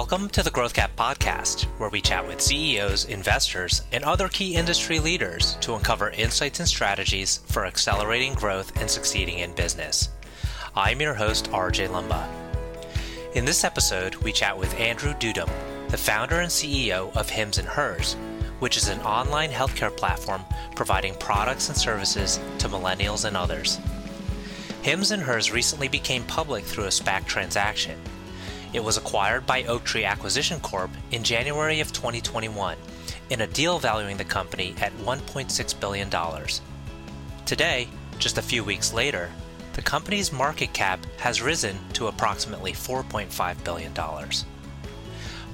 Welcome to the Growth Gap Podcast, where we chat with CEOs, investors, and other key industry leaders to uncover insights and strategies for accelerating growth and succeeding in business. I'm your host, RJ Lumba. In this episode, we chat with Andrew Dudum, the founder and CEO of Hims & Hers, which is an online healthcare platform providing products and services to millennials and others. Hims & Hers recently became public through a SPAC transaction. It was acquired by Oaktree Acquisition Corp. in January of 2021 in a deal valuing the company at $1.6 billion. Today, just a few weeks later, the company's market cap has risen to approximately $4.5 billion.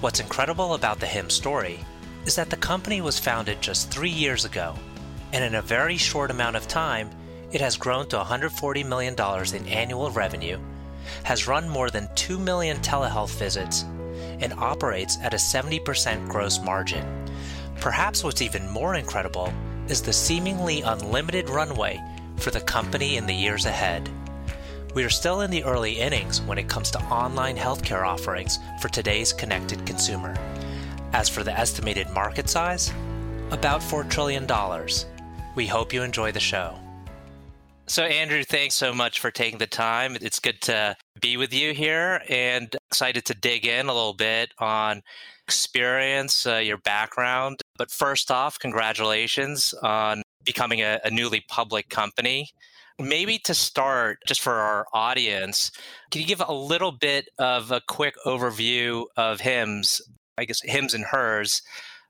What's incredible about the Hims story is that the company was founded just 3 years ago, and in a very short amount of time, it has grown to $140 million in annual revenue, has run more than 2 million telehealth visits, and operates at a 70% gross margin. Perhaps what's even more incredible is the seemingly unlimited runway for the company in the years ahead. We are still in the early innings when it comes to online healthcare offerings for today's connected consumer. As for the estimated market size, about $4 trillion. We hope you enjoy the show. So Andrew, thanks so much for taking the time. It's good to be with you here and excited to dig in a little bit on experience, your background. But first off, congratulations on becoming a newly public company. Maybe to start, just for our audience, can you give a little bit of a quick overview of Hims, I guess Hims and Hers,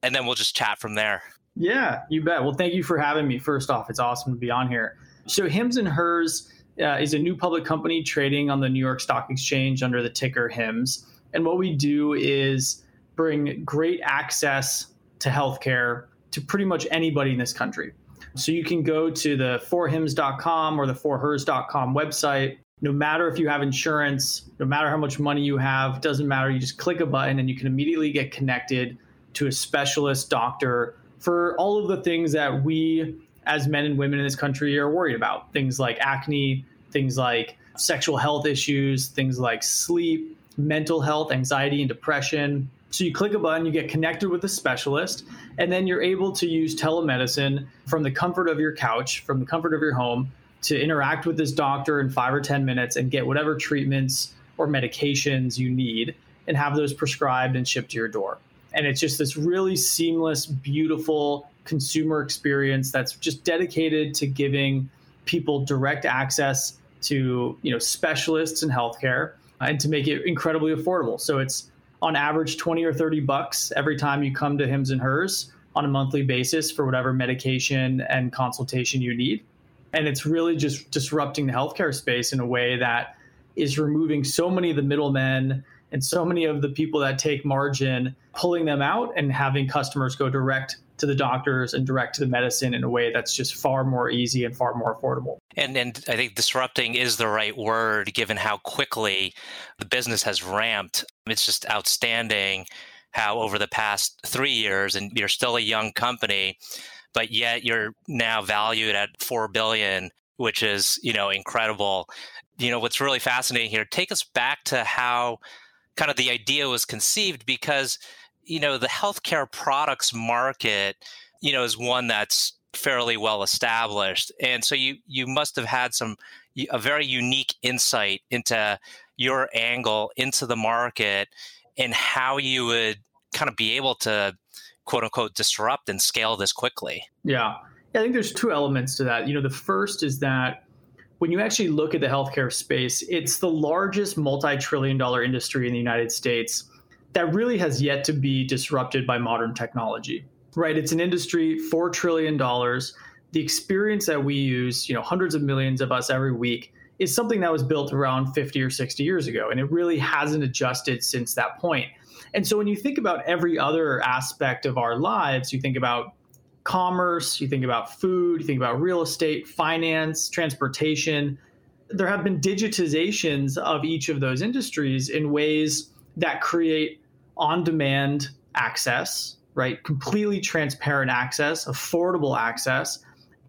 and then we'll just chat from there? Yeah, you bet. Well, thank you for having me. First off, it's awesome to be on here. So Hims and Hers is a new public company trading on the New York Stock Exchange under the ticker HIMS. And what we do is bring great access to healthcare to pretty much anybody in this country. So you can go to the forhims.com or the forhers.com website. No matter if you have insurance, no matter how much money you have, doesn't matter. You just click a button and you can immediately get connected to a specialist doctor for all of the things that we as men and women in this country are worried about. Things like acne, things like sexual health issues, things like sleep, mental health, anxiety, and depression. So you click a button, you get connected with a specialist, and then you're able to use telemedicine from the comfort of your couch, from the comfort of your home, to interact with this doctor in 5 or 10 minutes and get whatever treatments or medications you need and have those prescribed and shipped to your door. And it's just this really seamless, beautiful consumer experience that's just dedicated to giving people direct access to, you know, specialists in healthcare and to make it incredibly affordable. So it's on average $20 or $30 every time you come to Hims and Hers on a monthly basis for whatever medication and consultation you need. And it's really just disrupting the healthcare space in a way that is removing so many of the middlemen and so many of the people that take margin, pulling them out and having customers go direct to the doctors and direct to the medicine in a way that's just far more easy and far more affordable. And I think disrupting is the right word, given how quickly the business has ramped. It's just outstanding how over the past 3 years, and you're still a young company, but yet you're now valued at $4 billion, which is, you know, incredible. You know, what's really fascinating here, take us back to how kind of the idea was conceived, because, you know, the healthcare products market, you know, is one that's fairly well established. And so you must have had a very unique insight into your angle into the market and how you would kind of be able to, quote unquote, disrupt and scale this quickly. Yeah. I think there's two elements to that. You know, the first is that when you actually look at the healthcare space, it's the largest multi-trillion dollar industry in the United States that really has yet to be disrupted by modern technology, right? It's an industry, $4 trillion. The experience that we use, you know, hundreds of millions of us every week, is something that was built around 50 or 60 years ago. And it really hasn't adjusted since that point. And so when you think about every other aspect of our lives, you think about commerce, you think about food, you think about real estate, finance, transportation. There have been digitizations of each of those industries in ways that create on-demand access, right? Completely transparent access, affordable access,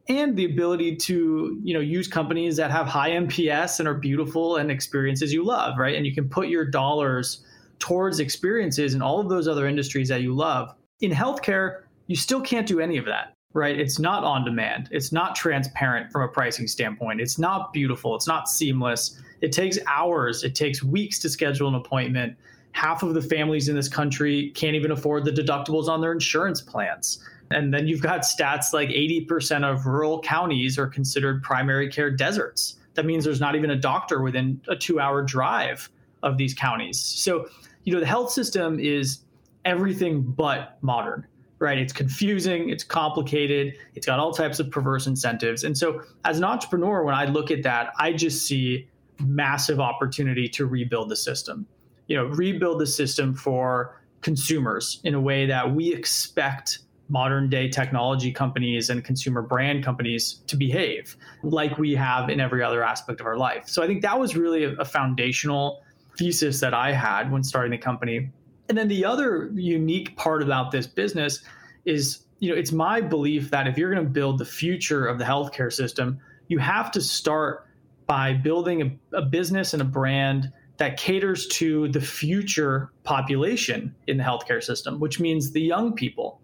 and the ability to, you know, use companies that have high NPS and are beautiful and experiences you love, right? And you can put your dollars towards experiences and all of those other industries that you love. In healthcare, you still can't do any of that, right? It's not on demand. It's not transparent from a pricing standpoint. It's not beautiful. It's not seamless. It takes hours. It takes weeks to schedule an appointment. Half of the families in this country can't even afford the deductibles on their insurance plans. And then you've got stats like 80% of rural counties are considered primary care deserts. That means there's not even a doctor within a 2-hour drive of these counties. So, you know, the health system is everything but modern, right? It's confusing, it's complicated, it's got all types of perverse incentives. And so as an entrepreneur, when I look at that, I just see massive opportunity to rebuild the system. You know, rebuild the system for consumers in a way that we expect modern day technology companies and consumer brand companies to behave like we have in every other aspect of our life. So I think that was really a foundational thesis that I had when starting the company. And then the other unique part about this business is, you know, it's my belief that if you're going to build the future of the healthcare system, you have to start by building a business and a brand that caters to the future population in the healthcare system, which means the young people,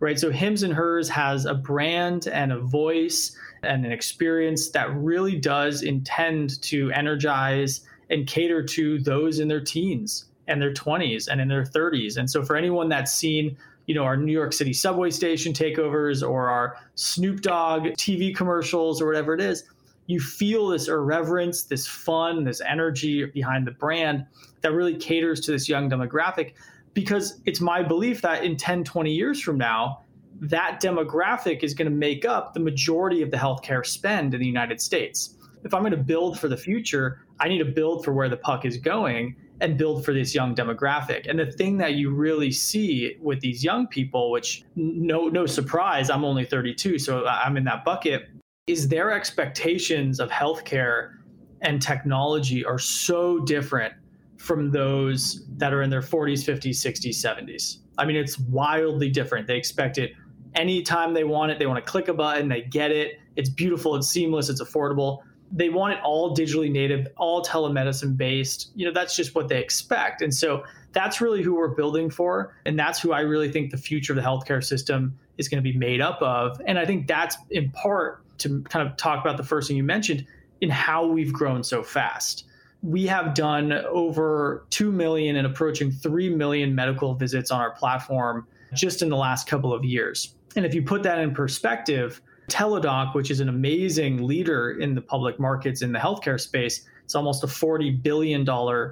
right? So Hims and Hers has a brand and a voice and an experience that really does intend to energize and cater to those in their teens and their 20s and in their 30s. And so for anyone that's seen, you know, our New York City subway station takeovers or our Snoop Dogg TV commercials or whatever it is, you feel this irreverence, this fun, this energy behind the brand that really caters to this young demographic, because it's my belief that in 10, 20 years from now, that demographic is going to make up the majority of the healthcare spend in the United States. If I'm going to build for the future, I need to build for where the puck is going and build for this young demographic. And the thing that you really see with these young people, which no surprise, I'm only 32, so I'm in that bucket, is their expectations of healthcare and technology are so different from those that are in their 40s, 50s, 60s, 70s. I mean, it's wildly different. They expect it anytime they want it. They want to click a button, they get it. It's beautiful, it's seamless, it's affordable. They want it all digitally native, all telemedicine based. You know, that's just what they expect. And so that's really who we're building for. And that's who I really think the future of the healthcare system is going to be made up of. And I think that's in part to kind of talk about the first thing you mentioned in how we've grown so fast. We have done over 2 million and approaching 3 million medical visits on our platform just in the last couple of years. And if you put that in perspective, Teladoc, which is an amazing leader in the public markets in the healthcare space, it's almost a $40 billion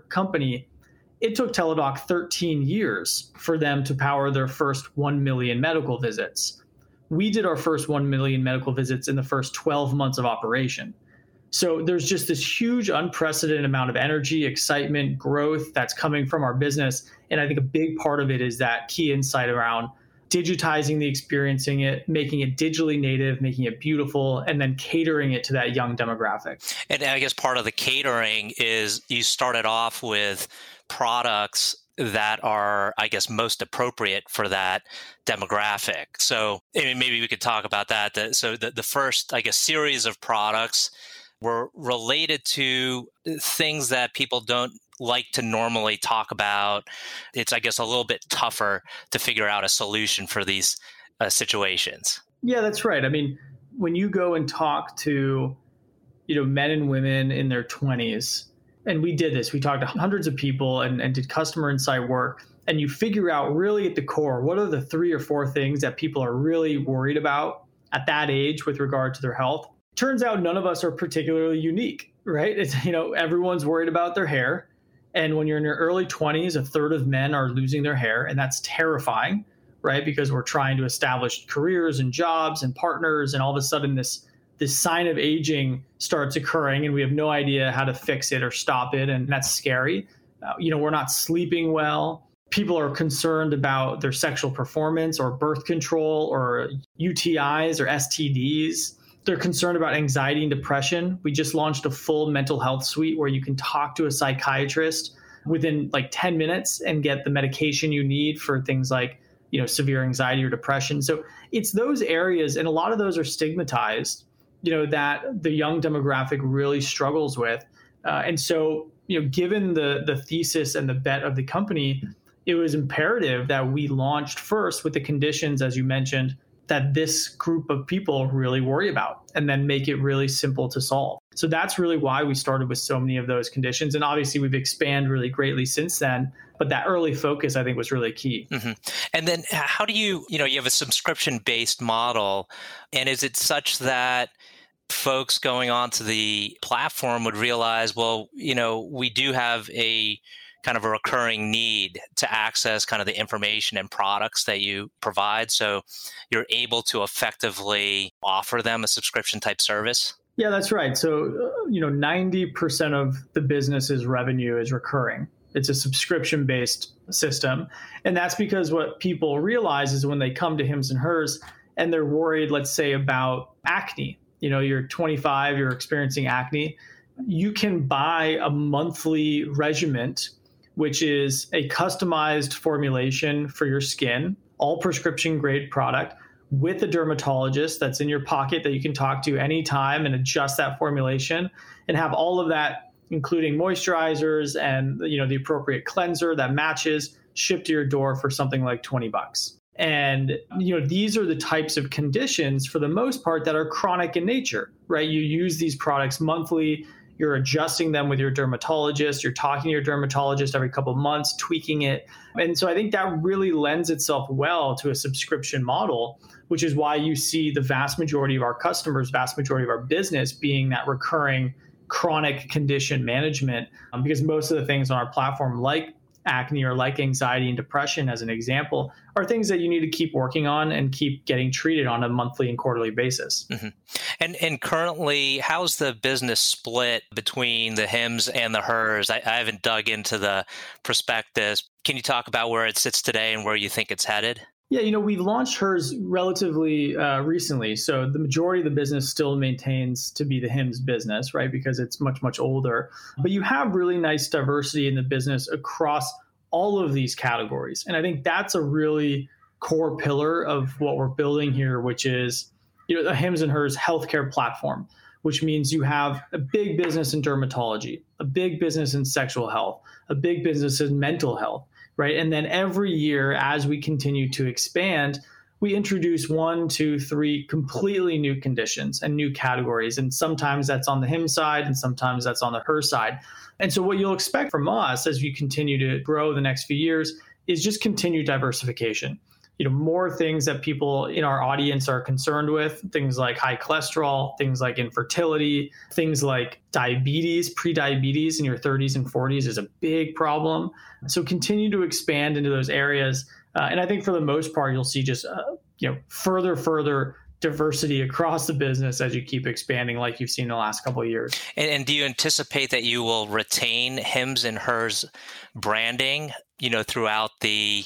company. It took Teladoc 13 years for them to power their first 1 million medical visits. We did our first 1 million medical visits in the first 12 months of operation. So there's just this huge, unprecedented amount of energy, excitement, growth that's coming from our business. And I think a big part of it is that key insight around digitizing the experiencing it, making it digitally native, making it beautiful, and then catering it to that young demographic. And I guess part of the catering is you started off with products that are, I guess, most appropriate for that demographic. So I mean, maybe we could talk about that. So the first, I guess, series of products were related to things that people don't like to normally talk about. It's, I guess, a little bit tougher to figure out a solution for these situations. Yeah, that's right. I mean, when you go and talk to, you know, men and women in their 20s, and we did this. We talked to hundreds of people and did customer insight work. And you figure out really at the core, what are the 3 or 4 things that people are really worried about at that age with regard to their health? Turns out none of us are particularly unique, right? It's, you know, everyone's worried about their hair. And when you're in your early 20s, a third of men are losing their hair. And that's terrifying, right? Because we're trying to establish careers and jobs and partners. And all of a sudden this sign of aging starts occurring and we have no idea how to fix it or stop it. And that's scary. You know, we're not sleeping well. People are concerned about their sexual performance or birth control or UTIs or STDs. They're concerned about anxiety and depression. We just launched a full mental health suite where you can talk to a psychiatrist within like 10 minutes and get the medication you need for things like, you know, severe anxiety or depression. So it's those areas, and a lot of those are stigmatized, you know, that the young demographic really struggles with. And so given the thesis and the bet of the company, it was imperative that we launched first with the conditions, as you mentioned, that this group of people really worry about, and then make it really simple to solve. So that's really why we started with so many of those conditions. And obviously, we've expanded really greatly since then. But that early focus, I think, was really key. Mm-hmm. And then how do you have a subscription-based model. And is it such that folks going onto the platform would realize, we do have a kind of a recurring need to access kind of the information and products that you provide. So you're able to effectively offer them a subscription type service? Yeah, that's right. So, 90% of the business's revenue is recurring. It's a subscription-based system. And that's because what people realize is when they come to Hims and Hers and they're worried, let's say, about acne, you're 25, you're experiencing acne, you can buy a monthly regimen, which is a customized formulation for your skin, all prescription grade product with a dermatologist that's in your pocket that you can talk to anytime and adjust that formulation and have all of that, including moisturizers and the appropriate cleanser that matches, shipped to your door for something like $20. And these are the types of conditions for the most part that are chronic in nature, right? You use these products monthly. You're adjusting them with your dermatologist. You're talking to your dermatologist every couple of months, tweaking it. And so I think that really lends itself well to a subscription model, which is why you see the vast majority of our customers, vast majority of our business being that recurring chronic condition management, because most of the things on our platform, like acne or like anxiety and depression, as an example, are things that you need to keep working on and keep getting treated on a monthly and quarterly basis. Mm-hmm. And currently, how's the business split between the Hims and the Hers? I haven't dug into the prospectus. Can you talk about where it sits today and where you think it's headed? Yeah, we launched Hers relatively recently. So the majority of the business still maintains to be the Hims business, right? Because it's much, much older. But you have really nice diversity in the business across all of these categories. And I think that's a really core pillar of what we're building here, which is a Hims and Hers healthcare platform, which means you have a big business in dermatology, a big business in sexual health, a big business in mental health. Right. And then every year, as we continue to expand, we introduce 1, 2, 3 completely new conditions and new categories. And sometimes that's on the Him side and sometimes that's on the Her side. And so what you'll expect from us as you continue to grow the next few years is just continued diversification. More things that people in our audience are concerned with, things like high cholesterol, things like infertility, things like diabetes, pre-diabetes in your 30s and 40s is a big problem. So continue to expand into those areas. And I think for the most part, you'll see just, further diversity across the business as you keep expanding like you've seen the last couple of years. And do you anticipate that you will retain Hims and Hers branding, throughout the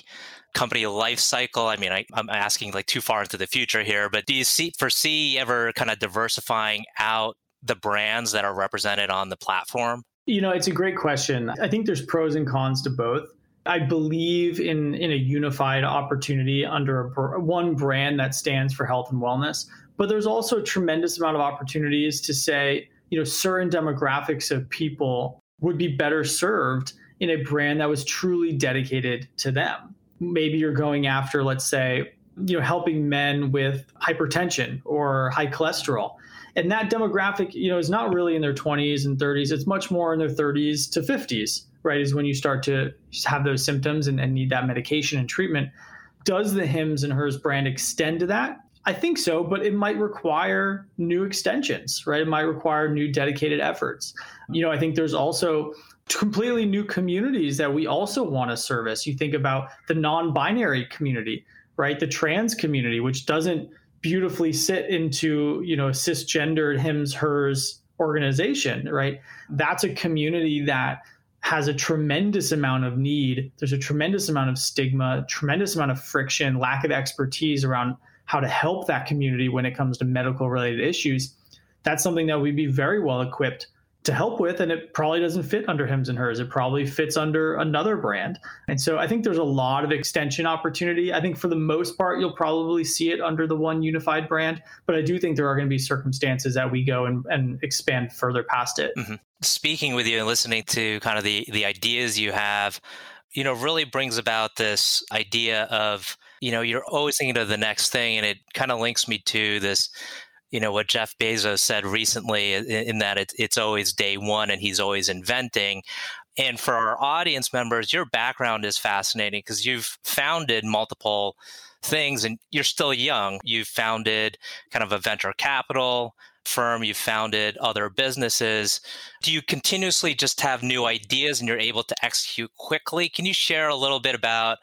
company life cycle? I mean, I'm asking too far into the future here, but do you foresee ever kind of diversifying out the brands that are represented on the platform? It's a great question. I think there's pros and cons to both. I believe in a unified opportunity under one brand that stands for health and wellness, but there's also a tremendous amount of opportunities to say, certain demographics of people would be better served in a brand that was truly dedicated to them. Maybe you're going after, let's say, helping men with hypertension or high cholesterol. And that demographic, is not really in their 20s and 30s. It's much more in their 30s to 50s, right? Is when you start to have those symptoms and need that medication and treatment. Does the Hims and Hers brand extend to that? I think so, but it might require new extensions, right? It might require new dedicated efforts. I think there's also completely new communities that we also want to service. You think about the non-binary community, right? The trans community, which doesn't beautifully sit into, a cisgendered Hims, Hers organization, right? That's a community that has a tremendous amount of need. There's a tremendous amount of stigma, tremendous amount of friction, lack of expertise around how to help that community when it comes to medical related issues. That's something that we'd be very well equipped to help with, and it probably doesn't fit under Hims and Hers. It probably fits under another brand. And so I think there's a lot of extension opportunity. I think for the most part, you'll probably see it under the one unified brand, but I do think there are going to be circumstances that we go and expand further past it. Mm-hmm. Speaking with you and listening to kind of the ideas you have, you know, really brings about this idea of, you know, you're always thinking of the next thing. And it kind of links me to this, you know, what Jeff Bezos said recently, in that it's always day one and he's always inventing. And for our audience members, your background is fascinating because you've founded multiple things and you're still young. You've founded kind of a venture capital firm. You've founded other businesses. Do you continuously just have new ideas and you're able to execute quickly? Can you share a little bit about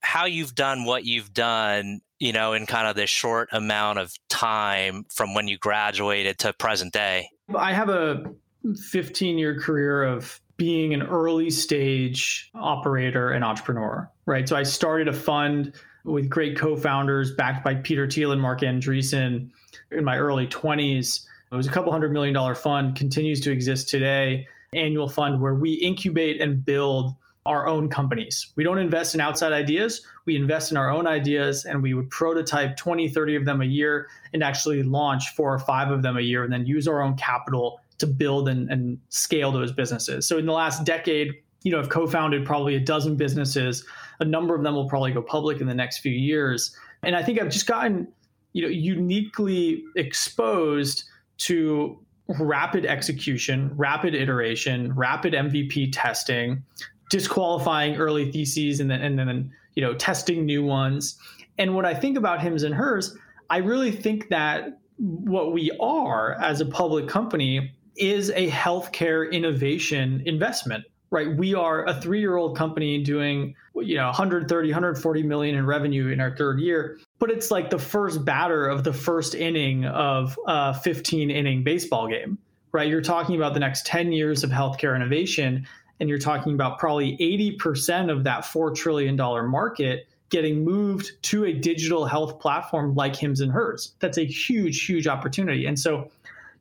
how you've done what you've done, you know, in kind of this short amount of time from when you graduated to present day? I have a 15-year career of being an early stage operator and entrepreneur, right? So I started a fund with great co-founders backed by Peter Thiel and Mark Andreessen in my early 20s. It was a $200 million fund, continues to exist today, annual fund where we incubate and build our own companies. We don't invest in outside ideas. We invest in our own ideas, and we would prototype 20, 30 of them a year and actually launch 4 or 5 of them a year and then use our own capital to build and scale those businesses. So in the last decade, you know, I've co-founded probably 12 businesses. A number of them will probably go public in the next few years. And I think I've just gotten, you know, uniquely exposed to rapid execution, rapid iteration, rapid MVP testing, disqualifying early theses, and then you know, testing new ones. And when I think about Hims and Hers, I really think that what we are as a public company is a healthcare innovation investment, right? We are a 3-year-old company doing, you know, 130, 140 million in revenue in our third year, but it's like the first batter of the first inning of a 15-inning baseball game, right? You're talking about the next 10 years of healthcare innovation, and you're talking about probably 80% of that $4 trillion market getting moved to a digital health platform like Hims and Hers. That's a huge, huge opportunity. And so,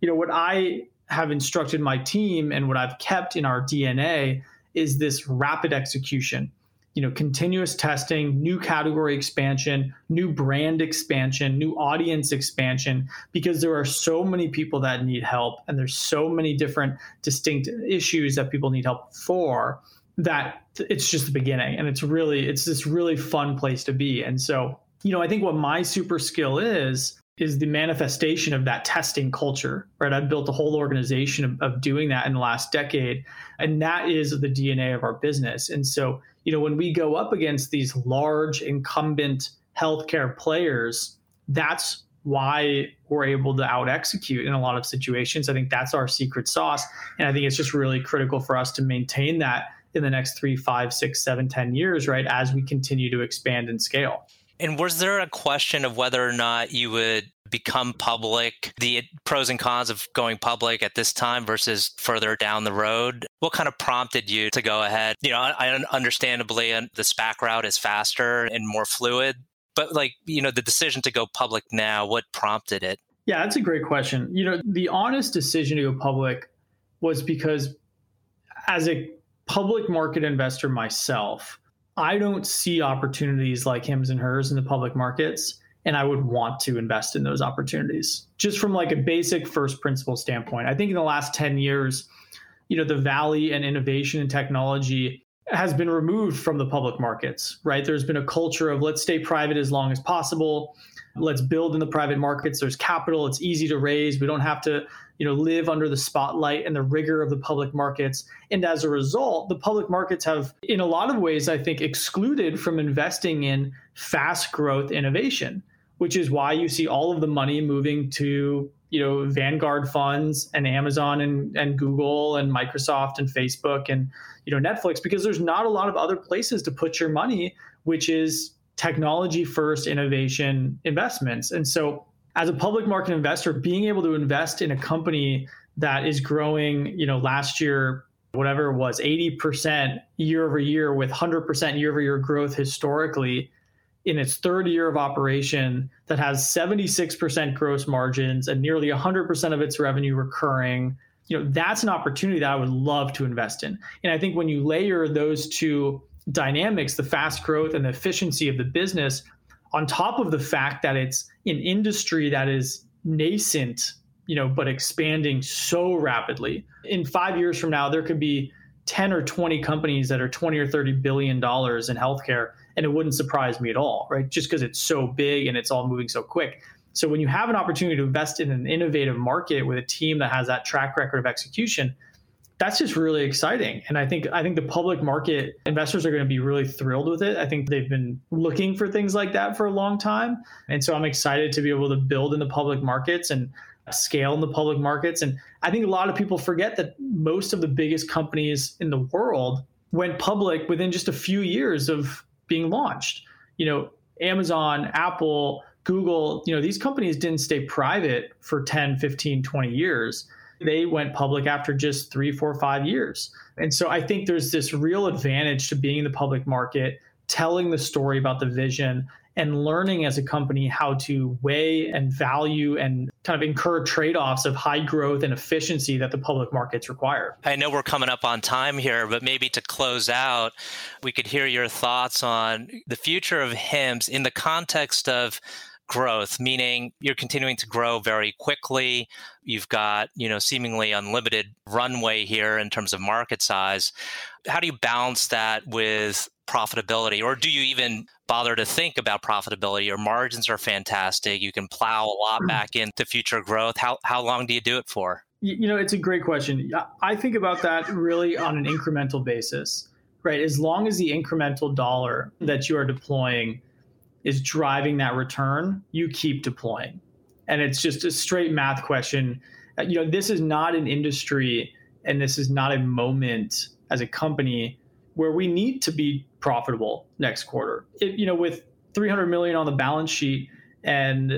you know, what I have instructed my team and what I've kept in our DNA is this rapid execution, you know, continuous testing, new category expansion, new brand expansion, new audience expansion, because there are so many people that need help and there's so many different distinct issues that people need help for that it's just the beginning. And it's this really fun place to be. And so, you know, I think what my super skill is the manifestation of that testing culture, right? I've built a whole organization of doing that in the last decade, and that is the DNA of our business. And so, you know, when we go up against these large incumbent healthcare players, that's why we're able to out execute in a lot of situations. I think that's our secret sauce. And I think it's just really critical for us to maintain that in the next 3, 5, 6, 7, 10 years, right? As we continue to expand and scale. And was there a question of whether or not you would become public, the pros and cons of going public at this time versus further down the road? What kind of prompted you to go ahead? You know, understandably, the SPAC route is faster and more fluid, but like, you know, the decision to go public now, what prompted it? Yeah, that's a great question. You know, the honest decision to go public was because as a public market investor myself, I don't see opportunities like Hims and Hers in the public markets, and I would want to invest in those opportunities just from like a basic first principle standpoint. I think in the last 10 years, you know, the valley and innovation and technology has been removed from the public markets, right? There's been a culture of let's stay private as long as possible. Let's build in the private markets. There's capital. It's easy to raise. We don't have to, you know, live under the spotlight and the rigor of the public markets. And as a result, the public markets have, in a lot of ways, I think, excluded from investing in fast growth innovation, which is why you see all of the money moving to, you know, Vanguard funds and Amazon and Google and Microsoft and Facebook and, you know, Netflix, because there's not a lot of other places to put your money, which is technology first innovation investments. And so as a public market investor, being able to invest in a company that is growing, you know, last year, whatever it was, 80% year over year with 100% year over year growth historically in its third year of operation, that has 76% gross margins and nearly 100% of its revenue recurring, you know, that's an opportunity that I would love to invest in. And I think when you layer those two dynamics, the fast growth and the efficiency of the business, on top of the fact that it's an industry that is nascent, you know, but expanding so rapidly. In 5 years from now, there could be 10 or 20 companies that are $20 or $30 billion in healthcare, and it wouldn't surprise me at all, right? Just because it's so big and it's all moving so quick. So when you have an opportunity to invest in an innovative market with a team that has that track record of execution, that's just really exciting. And I think the public market investors are going to be really thrilled with it. I think they've been looking for things like that for a long time. And so I'm excited to be able to build in the public markets and scale in the public markets. And I think a lot of people forget that most of the biggest companies in the world went public within just a few years of being launched. You know, Amazon, Apple, Google, you know, these companies didn't stay private for 10, 15, 20 years. They went public after just 3, 4, 5 years. And so I think there's this real advantage to being in the public market, telling the story about the vision, and learning as a company how to weigh and value and kind of incur trade-offs of high growth and efficiency that the public markets require. I know we're coming up on time here, but maybe to close out, we could hear your thoughts on the future of Hims in the context of growth, meaning you're continuing to grow very quickly. You've got, you know, seemingly unlimited runway here in terms of market size. How do you balance that with profitability? Or do you even bother to think about profitability? Your margins are fantastic. You can plow a lot back into future growth. How long do you do it for? You know, it's a great question. I think about that really on an incremental basis, right? As long as the incremental dollar that you are deploying is driving that return, you keep deploying. And it's just a straight math question. You know, this is not an industry and this is not a moment as a company where we need to be profitable next quarter. It, you know, with $300 million on the balance sheet and,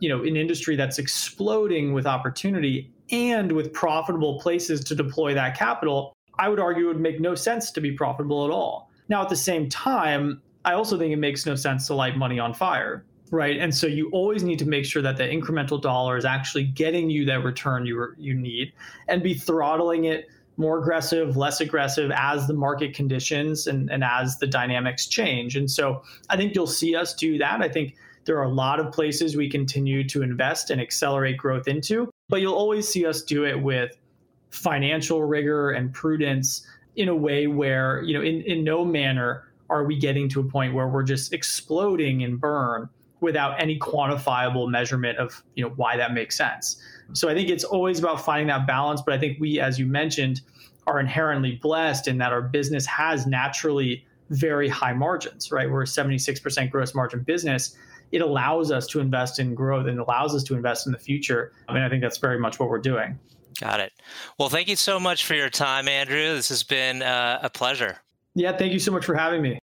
you know, an industry that's exploding with opportunity and with profitable places to deploy that capital, I would argue it would make no sense to be profitable at all. Now, at the same time, I also think it makes no sense to light money on fire, right? And so you always need to make sure that the incremental dollar is actually getting you that return you need, and be throttling it more aggressive, less aggressive as the market conditions and as the dynamics change. And so I think you'll see us do that. I think there are a lot of places we continue to invest and accelerate growth into, but you'll always see us do it with financial rigor and prudence in a way where, you know, in no manner are we getting to a point where we're just exploding in burn without any quantifiable measurement of, you know, why that makes sense. So I think it's always about finding that balance. But I think we, as you mentioned, are inherently blessed in that our business has naturally very high margins, right? We're a 76% gross margin business. It allows us to invest in growth and allows us to invest in the future. I mean, I think that's very much what we're doing. Got it. Well, thank you so much for your time, Andrew. This has been a pleasure. Yeah, thank you so much for having me.